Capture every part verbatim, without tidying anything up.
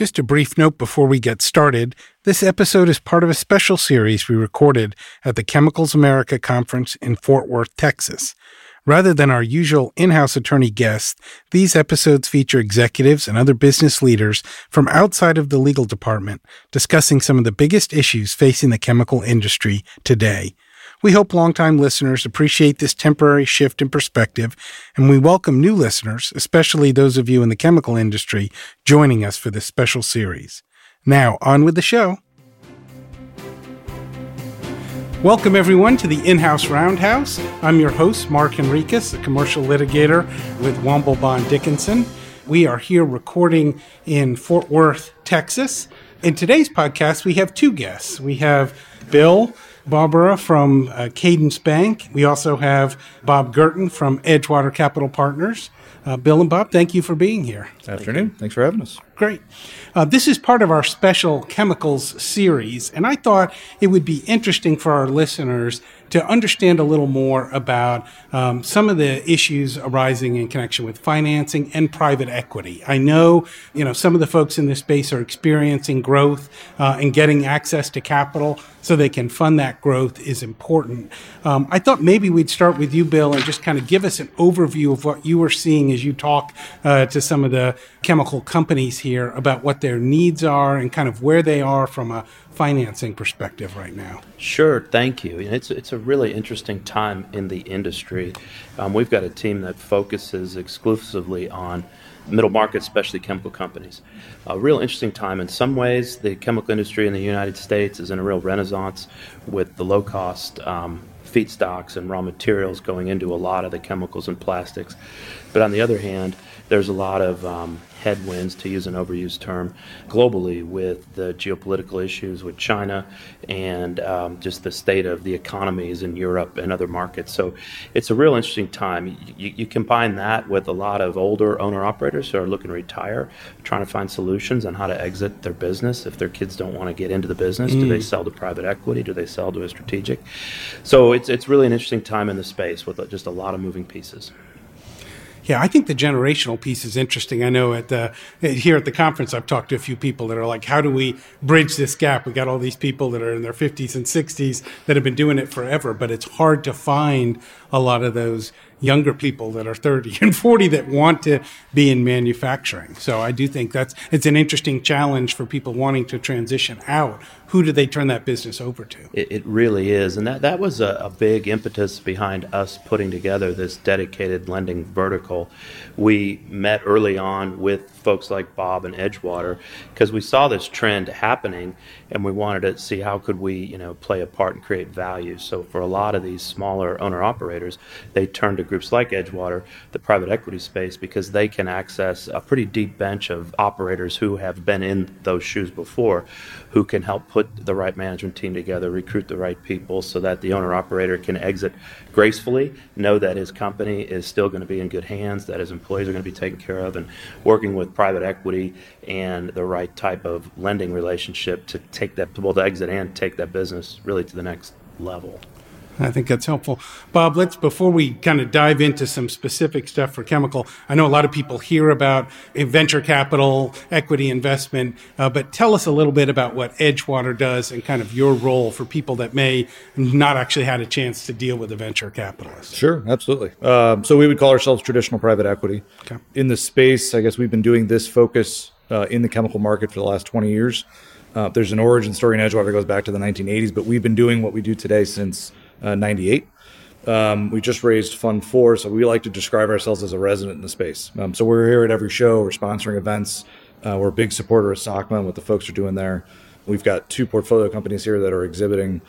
Just a brief note before we get started, this episode is part of a special series we recorded at the Chemicals America Conference in Fort Worth, Texas. Rather than our usual in-house attorney guests, these episodes feature executives and other business leaders from outside of the legal department discussing some of the biggest issues facing the chemical industry today. We hope longtime listeners appreciate this temporary shift in perspective, and we welcome new listeners, especially those of you in the chemical industry, joining us for this special series. Now, on with the show. Welcome, everyone, to the In-House Roundhouse. I'm your host, Mark Henriquez, a commercial litigator with Womble Bond Dickinson. We are here recording in Fort Worth, Texas. In today's podcast, we have two guests. We have Bill Barbara from uh, Cadence Bank. We also have Bob Gurton from Edgewater Capital Partners. Uh, Bill and Bob, thank you for being here. Afternoon. Thanks for having us. Great. Uh, this is part of our special chemicals series, and I thought it would be interesting for our listeners to understand a little more about um, some of the issues arising in connection with financing and private equity. I know, you know, some of the folks in this space are experiencing growth uh, and getting access to capital so they can fund that growth is important. Um, I thought maybe we'd start with you, Bill, and just kind of give us an overview of what you were seeing as you talk uh, to some of the chemical companies here about what their needs are and kind of where they are from a financing perspective right now. Sure, thank you. It's it's a really interesting time in the industry. Um, we've got a team that focuses exclusively on middle market, specialty chemical companies. A real interesting time. In some ways, the chemical industry in the United States is in a real renaissance with the low-cost um, feedstocks and raw materials going into a lot of the chemicals and plastics. But on the other hand, there's a lot of um, headwinds, to use an overused term, globally with the geopolitical issues with China and um, just the state of the economies in Europe and other markets. So it's a real interesting time. You, you combine that with a lot of older owner-operators who are looking to retire, trying to find solutions on how to exit their business. If their kids don't want to get into the business, mm. do they sell to private equity? Do they sell to a strategic? So it's it's really an interesting time in the space with just a lot of moving pieces. Yeah, I think the generational piece is interesting. I know at the, here at the conference, I've talked to a few people that are like, how do we bridge this gap? We got all these people that are in their fifties and sixties that have been doing it forever, but it's hard to find a lot of those younger people that are thirty and forty that want to be in manufacturing. So I do think that's it's an interesting challenge for people wanting to transition out. Who do they turn that business over to? It, it really is. And that, that was a, a big impetus behind us putting together this dedicated lending vertical. We met early on with folks like Bob and Edgewater because we saw this trend happening and we wanted to see how could we, you know, play a part and create value. So for a lot of these smaller owner-operators, they turned to groups like Edgewater, the private equity space, because they can access a pretty deep bench of operators who have been in those shoes before, who can help put the right management team together, recruit the right people so that the owner-operator can exit gracefully, know that his company is still going to be in good hands, that his employees are going to be taken care of, and working with private equity and the right type of lending relationship to take that, both exit and take that business really to the next level. I think that's helpful. Bob, let's, before we kind of dive into some specific stuff for chemical, I know a lot of people hear about venture capital, equity investment, uh, but tell us a little bit about what Edgewater does and kind of your role for people that may not actually had a chance to deal with a venture capitalist. Sure, absolutely. Um, so we would call ourselves traditional private equity. Okay. In the space, I guess we've been doing this focus uh, in the chemical market for the last twenty years. Uh, there's an origin story in Edgewater that goes back to the nineteen eighties, but we've been doing what we do today since Uh, ninety-eight. Um, we just raised Fund Four, so we like to describe ourselves as a resident in the space. Um, so we're here at every show. We're sponsoring events. Uh, we're a big supporter of SOCMA and what the folks are doing there. We've got two portfolio companies here that are exhibiting.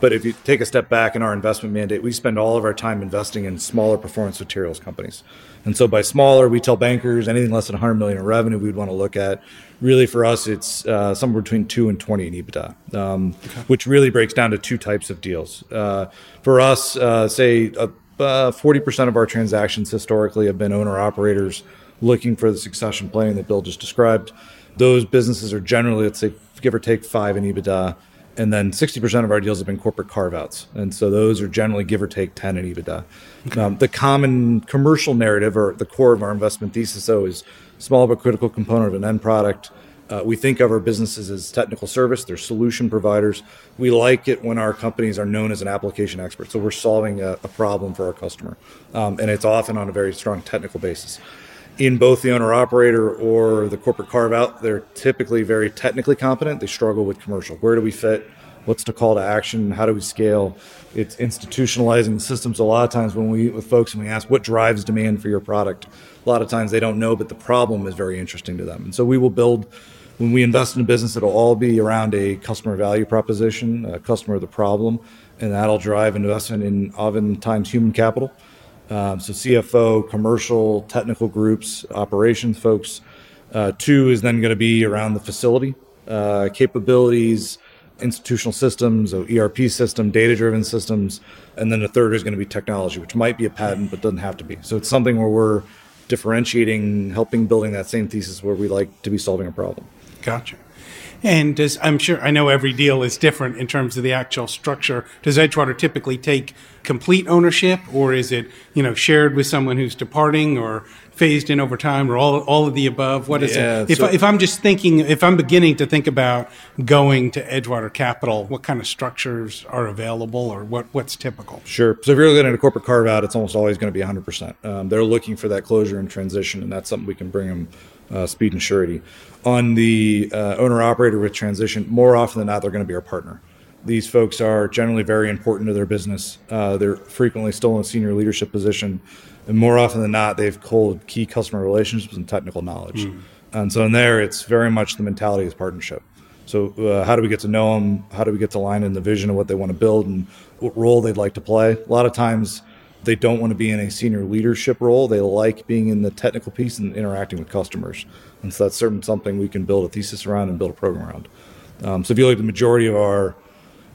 But if you take a step back in our investment mandate, we spend all of our time investing in smaller performance materials companies. And so by smaller, we tell bankers anything less than one hundred million in revenue we'd want to look at. Really for us, it's uh, somewhere between two and twenty in EBITDA, um, okay. which really breaks down to two types of deals. Uh, for us, uh, say uh, uh, forty percent of our transactions historically have been owner-operators looking for the succession planning that Bill just described. Those businesses are generally, let's say, give or take five in EBITDA. And then sixty percent of our deals have been corporate carve-outs. And so those are generally give or take ten in EBITDA. Okay. Um, the common commercial narrative or the core of our investment thesis, though, is small but critical component of an end product, Uh, we think of our businesses as technical service. They're solution providers. We like it when our companies are known as an application expert. So we're solving a, a problem for our customer. Um, and it's often on a very strong technical basis. In both the owner-operator or the corporate carve-out, they're typically very technically competent. They struggle with commercial. Where do we fit? What's the call to action? How do we scale? It's institutionalizing the systems. A lot of times when we meet with folks and we ask, what drives demand for your product? A lot of times they don't know, but the problem is very interesting to them. And so we will build, when we invest in a business, it'll all be around a customer value proposition, a customer of the problem, and that'll drive investment in oftentimes human capital. Um, so C F O, commercial, technical groups, operations folks. Uh, two is then going to be around the facility, uh, capabilities, institutional systems, so E R P system, data-driven systems. And then the third is going to be technology, which might be a patent, but doesn't have to be. So it's something where we're differentiating, helping building that same thesis where we like to be solving a problem. Gotcha. And does, I'm sure, I know every deal is different in terms of the actual structure. Does Edgewater typically take complete ownership, or is it, you know, shared with someone who's departing, or phased in over time, or all all of the above? What is yeah, it? If, so, if I'm just thinking, if I'm beginning to think about going to Edgewater Capital, what kind of structures are available, or what, what's typical? Sure. So if you're looking at a corporate carve-out, it's almost always going to be one hundred percent. Um, they're looking for that closure and transition, and that's something we can bring them Uh, speed and surety. On the uh, owner-operator with transition, more often than not, they're going to be our partner. These folks are generally very important to their business. Uh, they're frequently still in a senior leadership position, and more often than not, they've culled key customer relationships and technical knowledge. Mm. And so in there, it's very much the mentality is partnership. So uh, how do we get to know them? How do we get to align in the vision of what they want to build and what role they'd like to play? A lot of times, they don't want to be in a senior leadership role. They like being in the technical piece and interacting with customers. And so that's certainly something we can build a thesis around and build a program around. Um, so if you look at the majority of our,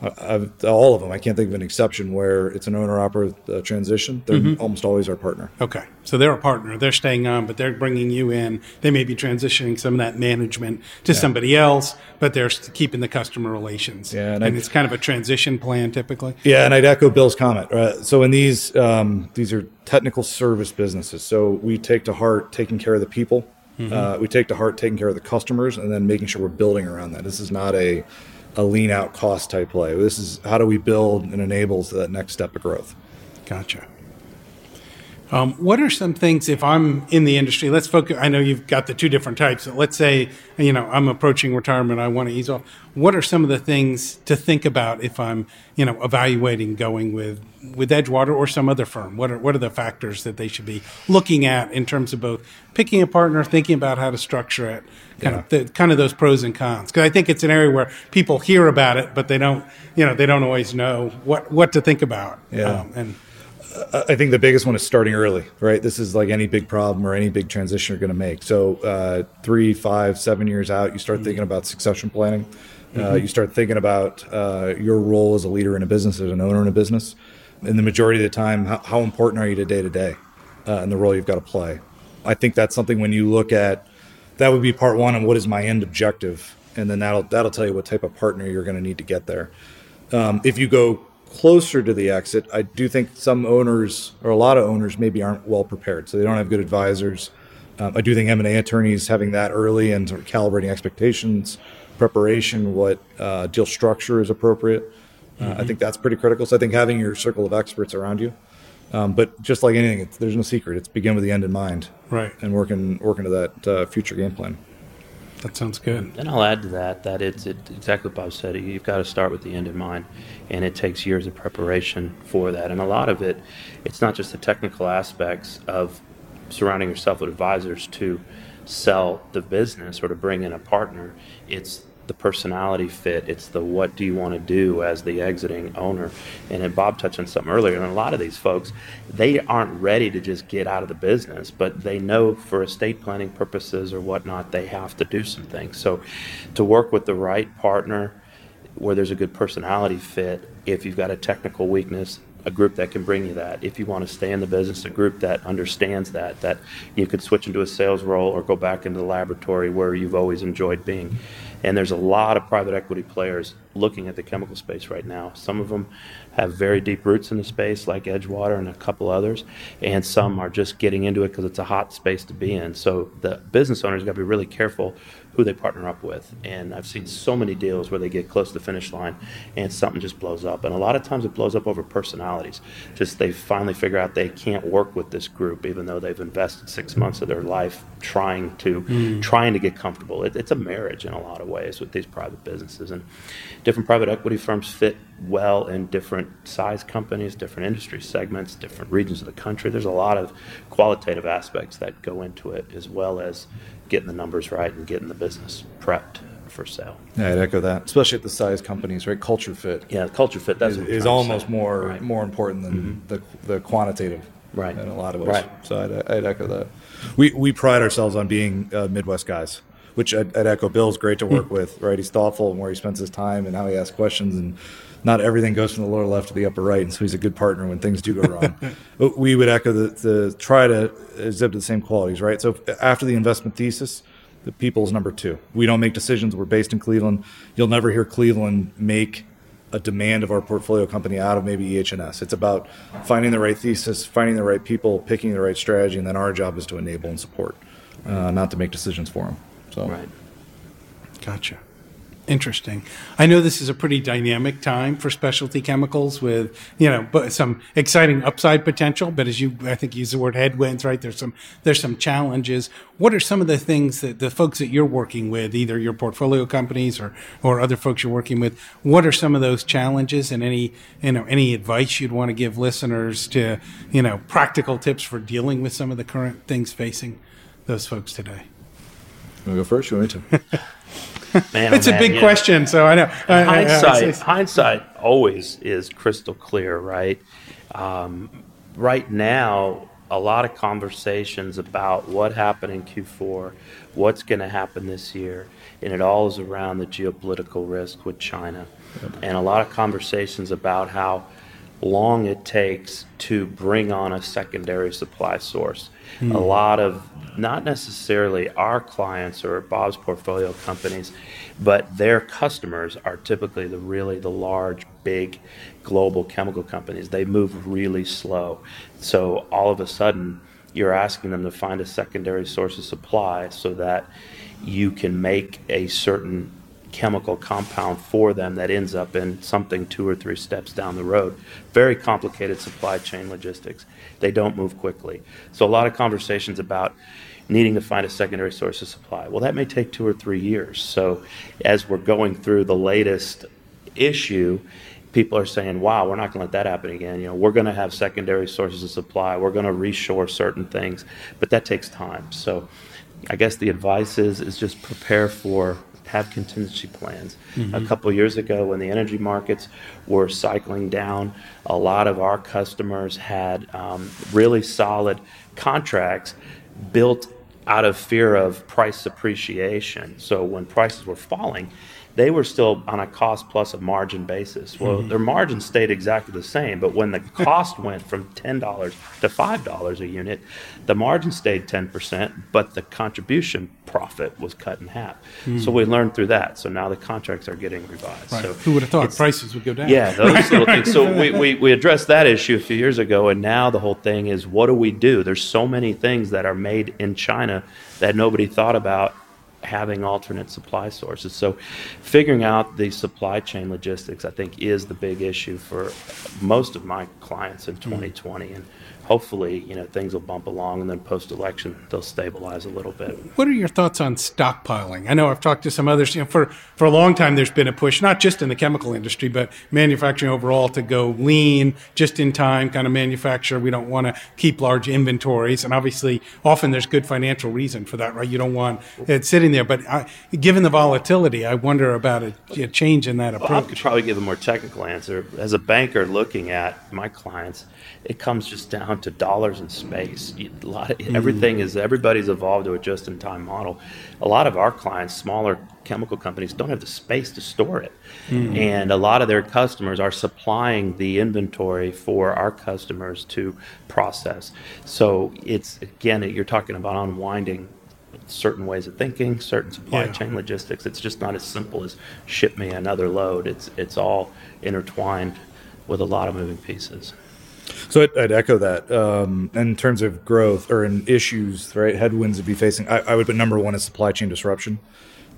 uh, all of them, I can't think of an exception where it's an owner-operator uh, transition. They're mm-hmm. almost always our partner. Okay. So they're a partner. They're staying on, but they're bringing you in. They may be transitioning some of that management to yeah. somebody else, but they're keeping the customer relations. Yeah, and, and it's kind of a transition plan typically. Yeah, and I'd echo Bill's comment. Right? So in these, um, these are technical service businesses. So we take to heart taking care of the people. Mm-hmm. Uh, we take to heart taking care of the customers and then making sure we're building around that. This is not a a lean out cost type play. This is how do we build and enable that next step of growth. Gotcha. Um, what are some things if I'm in the industry, let's focus, I know you've got the two different types. So let's say, you know, I'm approaching retirement. I want to ease off. What are some of the things to think about if I'm, you know, evaluating going with, with Edgewater or some other firm? What are, what are the factors that they should be looking at in terms of both picking a partner, thinking about how to structure it, kind yeah. of the, kind of those pros and cons? Because I think it's an area where people hear about it, but they don't, you know, they don't always know what, what to think about. Yeah. Um, and, I think the biggest one is starting early, right? This is like any big problem or any big transition you're going to make. So uh, three, five, seven years out, you start mm-hmm. thinking about succession planning. Uh, mm-hmm. You start thinking about uh, your role as a leader in a business, as an owner in a business. And the majority of the time, how, how important are you to day to day and the role you've got to play? I think that's something when you look at, that would be part one on what is my end objective. And then that'll, that'll tell you what type of partner you're going to need to get there. Um, if you go closer to the exit, I do think some owners or a lot of owners maybe aren't well prepared. So they don't have good advisors. Um, I do think M and A attorneys having that early and sort of calibrating expectations, preparation, what uh, deal structure is appropriate. Uh, mm-hmm. I think that's pretty critical. So I think having your circle of experts around you. Um, but just like anything, it's, there's no secret. It's begin with the end in mind. Right. And working, working to that uh, future game plan. That sounds good. And I'll add to that, that it's it, exactly what Bob said. You've got to start with the end in mind, and it takes years of preparation for that. And a lot of it, it's not just the technical aspects of surrounding yourself with advisors to sell the business or to bring in a partner. It's the personality fit. It's the what do you want to do as the exiting owner. And Bob touched on something earlier, and a lot of these folks, they aren't ready to just get out of the business, but they know for estate planning purposes or whatnot, they have to do some things. So to work with the right partner where there's a good personality fit, if you've got a technical weakness, a group that can bring you that. If you want to stay in the business, a group that understands that, that you could switch into a sales role or go back into the laboratory where you've always enjoyed being. And there's a lot of private equity players looking at the chemical space right now. Some of them have very deep roots in the space, like Edgewater and a couple others, and some are just getting into it because it's a hot space to be in. So the business owners got to be really careful who they partner up with. And I've seen so many deals where they get close to the finish line and something just blows up. And a lot of times it blows up over personalities. Just they finally figure out they can't work with this group, even though they've invested six months of their life trying to mm. trying to get comfortable. It, it's a marriage in a lot of ways with these private businesses. And different private equity firms fit well in different size companies, different industry segments, different regions of the country. There's a lot of qualitative aspects that go into it, as well as getting the numbers right and getting the business prepped for sale. Yeah, I'd echo that, especially at the size companies, right? Culture fit. Yeah, culture fit. That's is, what is almost more right. more important than mm-hmm. the the quantitative, right? In a lot of ways. Right. So I'd, I'd echo that. We we pride ourselves on being uh, Midwest guys, which I'd, I'd echo. Bill's great to work with, right? He's thoughtful in where he spends his time and how he asks questions, and not everything goes from the lower left to the upper right, and so he's a good partner when things do go wrong. But we would echo the, the try to exhibit the same qualities, right? So after the investment thesis, the people is number two. We don't make decisions. We're based in Cleveland. You'll never hear Cleveland make a demand of our portfolio company out of maybe E H S. It's about finding the right thesis, finding the right people, picking the right strategy, and then our job is to enable and support, uh, not to make decisions for them. So. Right. Gotcha. Interesting. I know this is a pretty dynamic time for specialty chemicals with, you know, some exciting upside potential, but as you, I think, use the word headwinds, right? There's some, there's some challenges. What are some of the things that the folks that you're working with, either your portfolio companies or, or other folks you're working with, what are some of those challenges, and any, you know, any advice you'd want to give listeners to, you know, practical tips for dealing with some of the current things facing those folks today? You want to go first? You want me to? Man, it's oh man, a big yeah. question, so I know. I, hindsight, I, I, I, I, hindsight always is crystal clear, right? Um, right now, a lot of conversations about what happened in Q four, what's going to happen this year, and it all is around the geopolitical risk with China. Yep. And a lot of conversations about how long it takes to bring on a secondary supply source. Mm. A lot of, not necessarily our clients or Bob's portfolio companies, but their customers are typically the really the large, big global chemical companies. They move really slow. So all of a sudden, you're asking them to find a secondary source of supply so that you can make a certain chemical compound for them that ends up in something two or three steps down the road. Very complicated supply chain logistics. They don't move quickly. So a lot of conversations about needing to find a secondary source of supply. Well, that may take two or three years. So as we're going through the latest issue, people are saying, wow, we're not going to let that happen again. You know, we're going to have secondary sources of supply. We're going to reshore certain things, but that takes time. So I guess the advice is, is just prepare for have contingency plans. Mm-hmm. A couple years ago, when the energy markets were cycling down, a lot of our customers had um, really solid contracts built out of fear of price appreciation. So when prices were falling, they were still on a cost plus a margin basis. Well, mm-hmm. their margin stayed exactly the same, but when the cost went from ten dollars to five dollars a unit, the margin stayed ten percent, but the contribution profit was cut in half. Mm-hmm. So we learned through that. So now the contracts are getting revised. Right. So who would have thought prices would go down? Yeah, those right, little right. things. So we, we, we addressed that issue a few years ago, and now the whole thing is, what do we do? There's so many things that are made in China that nobody thought about having alternate supply sources. So figuring out the supply chain logistics, I think, is the big issue for most of my clients in twenty twenty. Mm. And hopefully, you know, things will bump along, and then post-election, they'll stabilize a little bit. What are your thoughts on stockpiling? I know I've talked to some others, you know, for, for a long time, there's been a push, not just in the chemical industry, but manufacturing overall, to go lean, just in time kind of manufacture. We don't want to keep large inventories. And obviously, often there's good financial reason for that, right? You don't want it sitting there. But I, given the volatility, I wonder about a, a change in that approach. Well, I could probably give a more technical answer. As a banker looking at my clients, it comes just down to dollars and space. A lot of, mm. everything is, everybody's evolved to a just-in-time model. A lot of our clients, smaller chemical companies, don't have the space to store it. Mm. And a lot of their customers are supplying the inventory for our customers to process. So it's, again, you're talking about unwinding certain ways of thinking, certain supply yeah. chain logistics. It's just not as simple as ship me another load. It's it's all intertwined with a lot of moving pieces. So I'd, I'd echo that um, in terms of growth or in issues, right? Headwinds to be facing. I, I would put number one is supply chain disruption.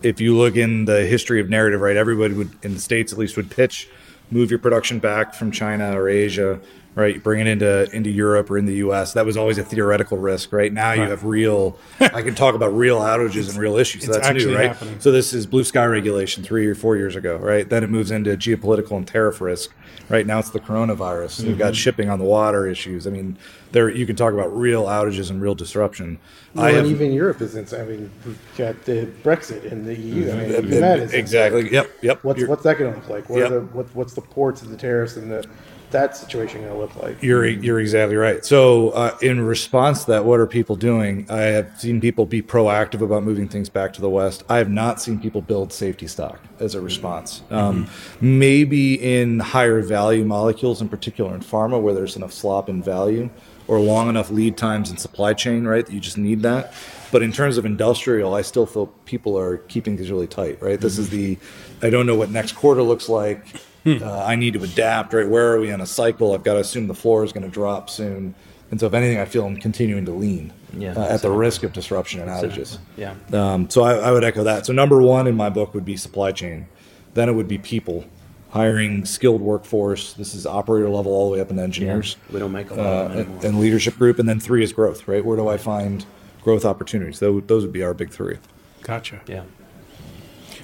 If you look in the history of narrative, right, everybody would in the States at least would pitch, move your production back from China or Asia, right? Bring it into into Europe or in the U S. That was always a theoretical risk, right? Now right. you have real, I can talk about real outages and real issues. So it's that's actually new, right? Happening. So this is blue sky regulation three or four years ago, right? Then it moves into geopolitical and tariff risk. Right now it's the coronavirus. Mm-hmm. You've got shipping on the water issues. I mean, there you can talk about real outages and real disruption. Well, I have, and even Europe isn't. I mean, we've got the Brexit in the E U. Mm-hmm. I mean, that, even that is exactly. Like, yep, yep. What's You're, what's that going to look like? What yep. are the, what what's the ports and the tariffs and the that situation going to look like? You're you're exactly right. So uh, in response to that, what are people doing? I have seen people be proactive about moving things back to the West. I have not seen people build safety stock as a response. Um, mm-hmm. Maybe in higher value molecules, in particular in pharma, where there's enough slop in value or long enough lead times in supply chain, right, that you just need that. But in terms of industrial, I still feel people are keeping things really tight, right? Mm-hmm. This is the, I don't know what next quarter looks like. Hmm. Uh, I need to adapt, right? Where are we on a cycle? I've got to assume the floor is going to drop soon. And so if anything, I feel I'm continuing to lean yeah, uh, at exactly. the risk of disruption and outages. Exactly. Yeah. Um, so I, I would echo that. So number one in my book would be supply chain. Then it would be people, hiring skilled workforce. This is operator level all the way up in engineers. Yeah, we don't make a lot of them anymore. Uh, and leadership group. And then three is growth, right? Where do I find growth opportunities? Those, those would be our big three. Gotcha. Yeah.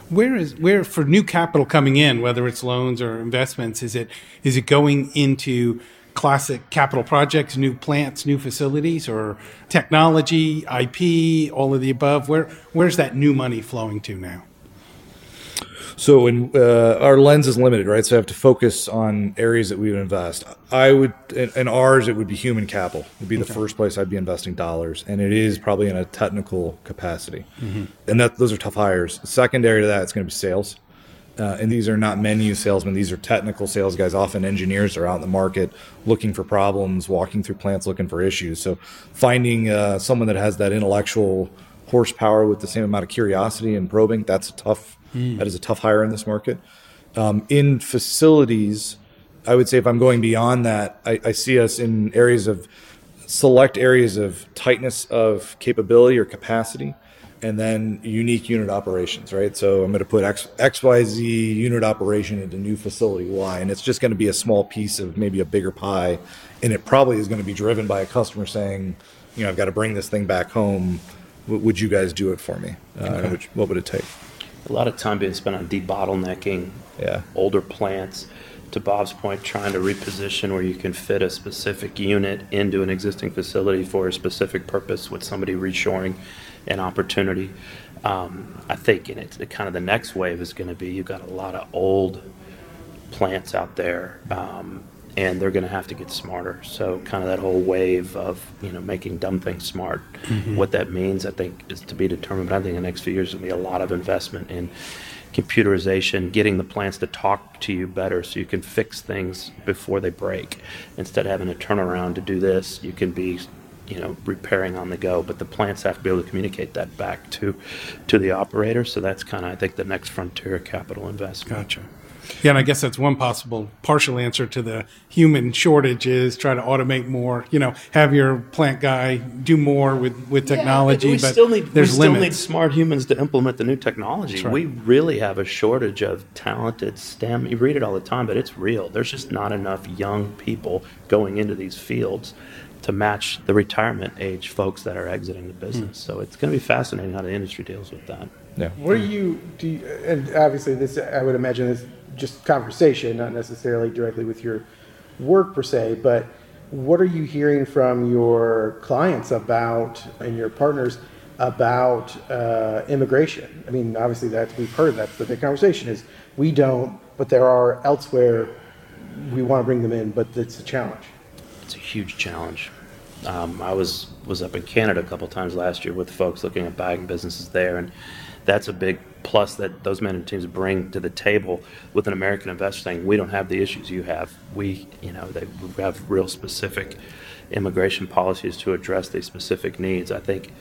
Where is where for new capital coming in, whether it's loans or investments, is it is it going into classic capital projects, new plants, new facilities, or technology, I P, all of the above? Where where's that new money flowing to now? So in, uh, our lens is limited, right? So I have to focus on areas that we would invest. I would, in ours, it would be human capital. It would be okay. the first place I'd be investing dollars. And it is probably in a technical capacity. Mm-hmm. And that, those are tough hires. Secondary to that, it's going to be sales. Uh, and these are not menu salesmen. These are technical sales guys. Often engineers are out in the market looking for problems, walking through plants, looking for issues. So finding uh, someone that has that intellectual horsepower with the same amount of curiosity and probing, that's a tough Mm. That is a tough hire in this market. Um, in facilities, I would say if I'm going beyond that, I, I see us in areas of select areas of tightness of capability or capacity, and then unique unit operations, right? So I'm going to put X, XYZ unit operation into new facility Y, and it's just going to be a small piece of maybe a bigger pie, and it probably is going to be driven by a customer saying, you know, I've got to bring this thing back home. W- would you guys do it for me? Uh, okay. which, what would it take? A lot of time being spent on debottlenecking yeah. older plants. To Bob's point, trying to reposition where you can fit a specific unit into an existing facility for a specific purpose with somebody reshoring an opportunity. Um, I think in it, kind of the next wave is going to be you've got a lot of old plants out there, um, and they're going to have to get smarter. So kind of that whole wave of, you know, making dumb things smart. Mm-hmm. What that means, I think, is to be determined. But I think in the next few years, there'll be a lot of investment in computerization, getting the plants to talk to you better so you can fix things before they break. Instead of having a turnaround to do this, you can be, you know, repairing on the go. But the plants have to be able to communicate that back to, to the operator. So that's kind of, I think, the next frontier of capital investment. Gotcha. Yeah, and I guess that's one possible partial answer to the human shortage is try to automate more, you know, have your plant guy do more with, with technology, yeah, we but still need, there's we limits. We still need smart humans to implement the new technology. Right. We really have a shortage of talented STEM. You read it all the time, but it's real. There's just not enough young people going into these fields to match the retirement age folks that are exiting the business. Mm. So it's going to be fascinating how the industry deals with that. Yeah. Where mm. you, do you, and obviously this, I would imagine this, just conversation, not necessarily directly with your work per se, but what are you hearing from your clients about and your partners about uh, immigration? I mean, obviously that's, we've heard that's the big conversation is we don't, but there are elsewhere, we want to bring them in, but it's a challenge. It's a huge challenge. Um, I was, was up in Canada a couple of times last year with folks looking at bagging businesses there, and that's a big plus that those management teams bring to the table with an American investor saying, we don't have the issues you have. We, you know, they have real specific immigration policies to address these specific needs. I think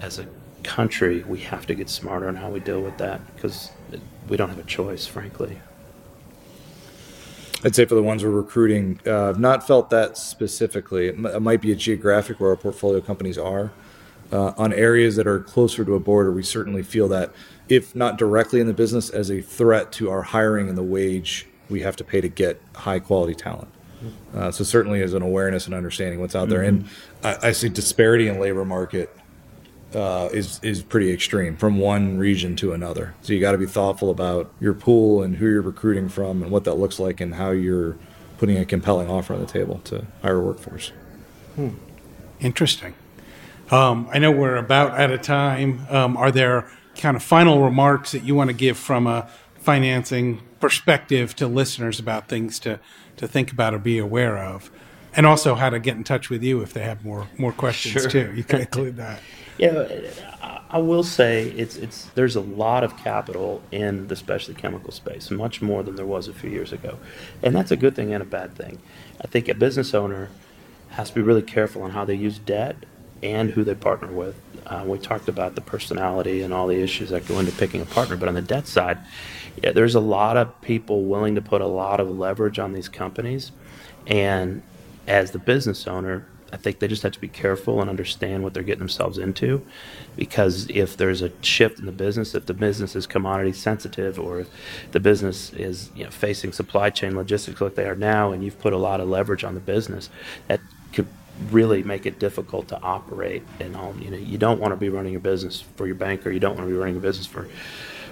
as a country, we have to get smarter on how we deal with that, because we don't have a choice, frankly. I'd say for the ones we're recruiting, uh, I've not felt that specifically. It, m- it might be a geographic where our portfolio companies are. Uh, on areas that are closer to a border, we certainly feel that, if not directly in the business, as a threat to our hiring and the wage we have to pay to get high-quality talent. Uh, so certainly as an awareness and understanding what's out there. Mm-hmm. And I, I see disparity in labor market uh, is is pretty extreme from one region to another. So you got to be thoughtful about your pool and who you're recruiting from and what that looks like and how you're putting a compelling offer on the table to hire a workforce. Hmm. Interesting. Um, I know we're about out of time. Um, are there kind of final remarks that you want to give from a financing perspective to listeners about things to to think about or be aware of, and also how to get in touch with you if they have more more questions? Sure. Too. You can include that. Yeah, I will say it's it's there's a lot of capital in the specialty chemical space, much more than there was a few years ago, and that's a good thing and a bad thing. I think a business owner has to be really careful on how they use debt and who they partner with. Uh, we talked about the personality and all the issues that go into picking a partner, but on the debt side, yeah, there's a lot of people willing to put a lot of leverage on these companies. And as the business owner, I think they just have to be careful and understand what they're getting themselves into, because if there's a shift in the business, if the business is commodity sensitive, or if the business is, you know, facing supply chain logistics like they are now, and you've put a lot of leverage on the business, that could really make it difficult to operate. And all, you know, you don't want to be running your business for your banker, you don't want to be running your business for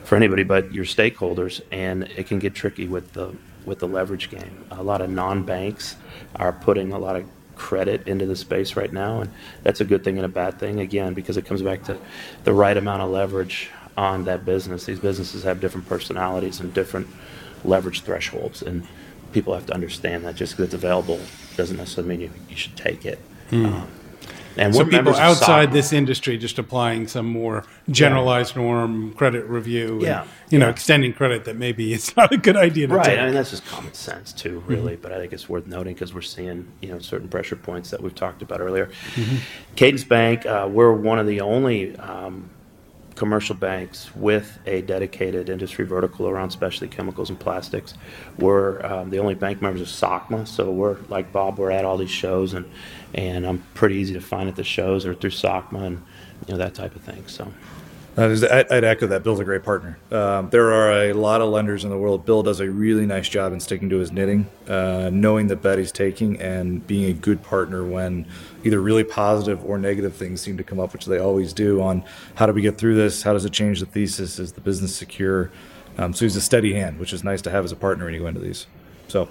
for anybody but your stakeholders, and it can get tricky with the with the leverage game. A lot of non-banks are putting a lot of credit into the space right now, and that's a good thing and a bad thing, again, because it comes back to the right amount of leverage on that business. These businesses have different personalities and different leverage thresholds, and people have to understand that just because it's available doesn't necessarily mean you, you should take it. Mm. Um, and so people outside this industry just applying some more generalized yeah. norm, credit review, and, yeah. you know, yeah. extending credit that maybe it's not a good idea to right. take. Right, I mean, that's just common sense too, really, mm-hmm. but I think it's worth noting because we're seeing, you know, certain pressure points that we've talked about earlier. Mm-hmm. Cadence Bank, uh, we're one of the only um, commercial banks with a dedicated industry vertical around specialty chemicals and plastics. We're um, the only bank members of SOCMA, so we're, like Bob, we're at all these shows, and and I'm pretty easy to find at the shows or through SOCMA and, you know, that type of thing. So uh, I'd echo that. Bill's a great partner. Um, there are a lot of lenders in the world. Bill does a really nice job in sticking to his knitting, uh, knowing the bet he's taking and being a good partner when either really positive or negative things seem to come up, which they always do, on how do we get through this? How does it change the thesis? Is the business secure? Um, so he's a steady hand, which is nice to have as a partner when you go into these. So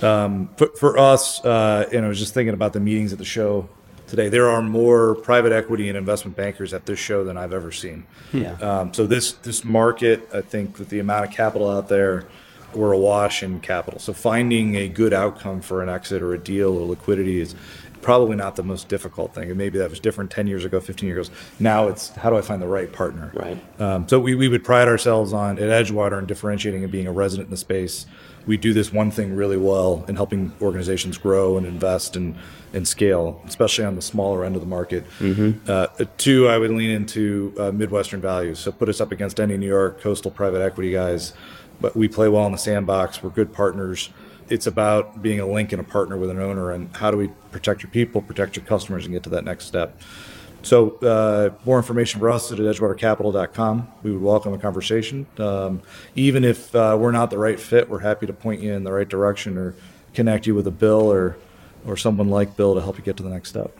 um, for, for us, uh, and I was just thinking about the meetings at the show today, there are more private equity and investment bankers at this show than I've ever seen. Yeah. Um, so this this market, I think with the amount of capital out there, we're awash in capital. So finding a good outcome for an exit or a deal or liquidity is probably not the most difficult thing. And maybe that was different ten years ago, fifteen years ago. Now it's how do I find the right partner? Right. Um, so we, we would pride ourselves on at Edgewater and differentiating and being a resident in the space. We do this one thing really well in helping organizations grow and invest and, and scale, especially on the smaller end of the market. Mm-hmm. Uh, two, I would lean into uh, Midwestern values. So put us up against any New York coastal private equity guys, but we play well in the sandbox. We're good partners. It's about being a link and a partner with an owner, and how do we protect your people, protect your customers, and get to that next step. So uh, more information for us at edgewater capital dot com. We would welcome a conversation. Um, even if uh, we're not the right fit, we're happy to point you in the right direction or connect you with a Bill or or someone like Bill to help you get to the next step.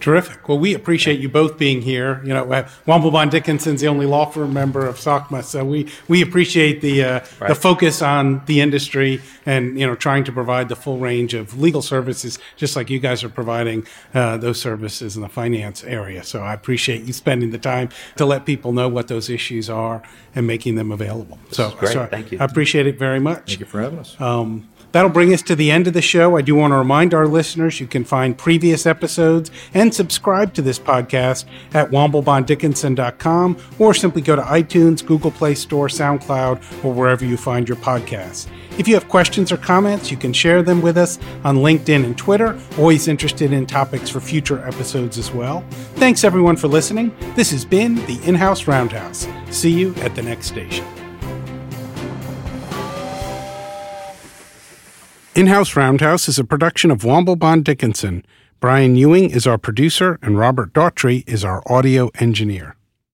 Terrific. Well, we appreciate you both being here. You know, Womble Bond Dickinson's the only law firm member of SOCMA, so we, we appreciate the uh, right. the focus on the industry and, you know, trying to provide the full range of legal services, just like you guys are providing uh, those services in the finance area. So I appreciate you spending the time to let people know what those issues are and making them available. This so, is great. so Thank you. I appreciate it very much. Thank you for having us. Um, That'll bring us to the end of the show. I do want to remind our listeners you can find previous episodes and subscribe to this podcast at womble bond dickinson dot com or simply go to iTunes, Google Play Store, SoundCloud, or wherever you find your podcasts. If you have questions or comments, you can share them with us on LinkedIn and Twitter. Always interested in topics for future episodes as well. Thanks everyone for listening. This has been the In-House Roundhouse. See you at the next station. In-House Roundhouse is a production of Womble Bond Dickinson. Brian Ewing is our producer and Robert Daughtry is our audio engineer.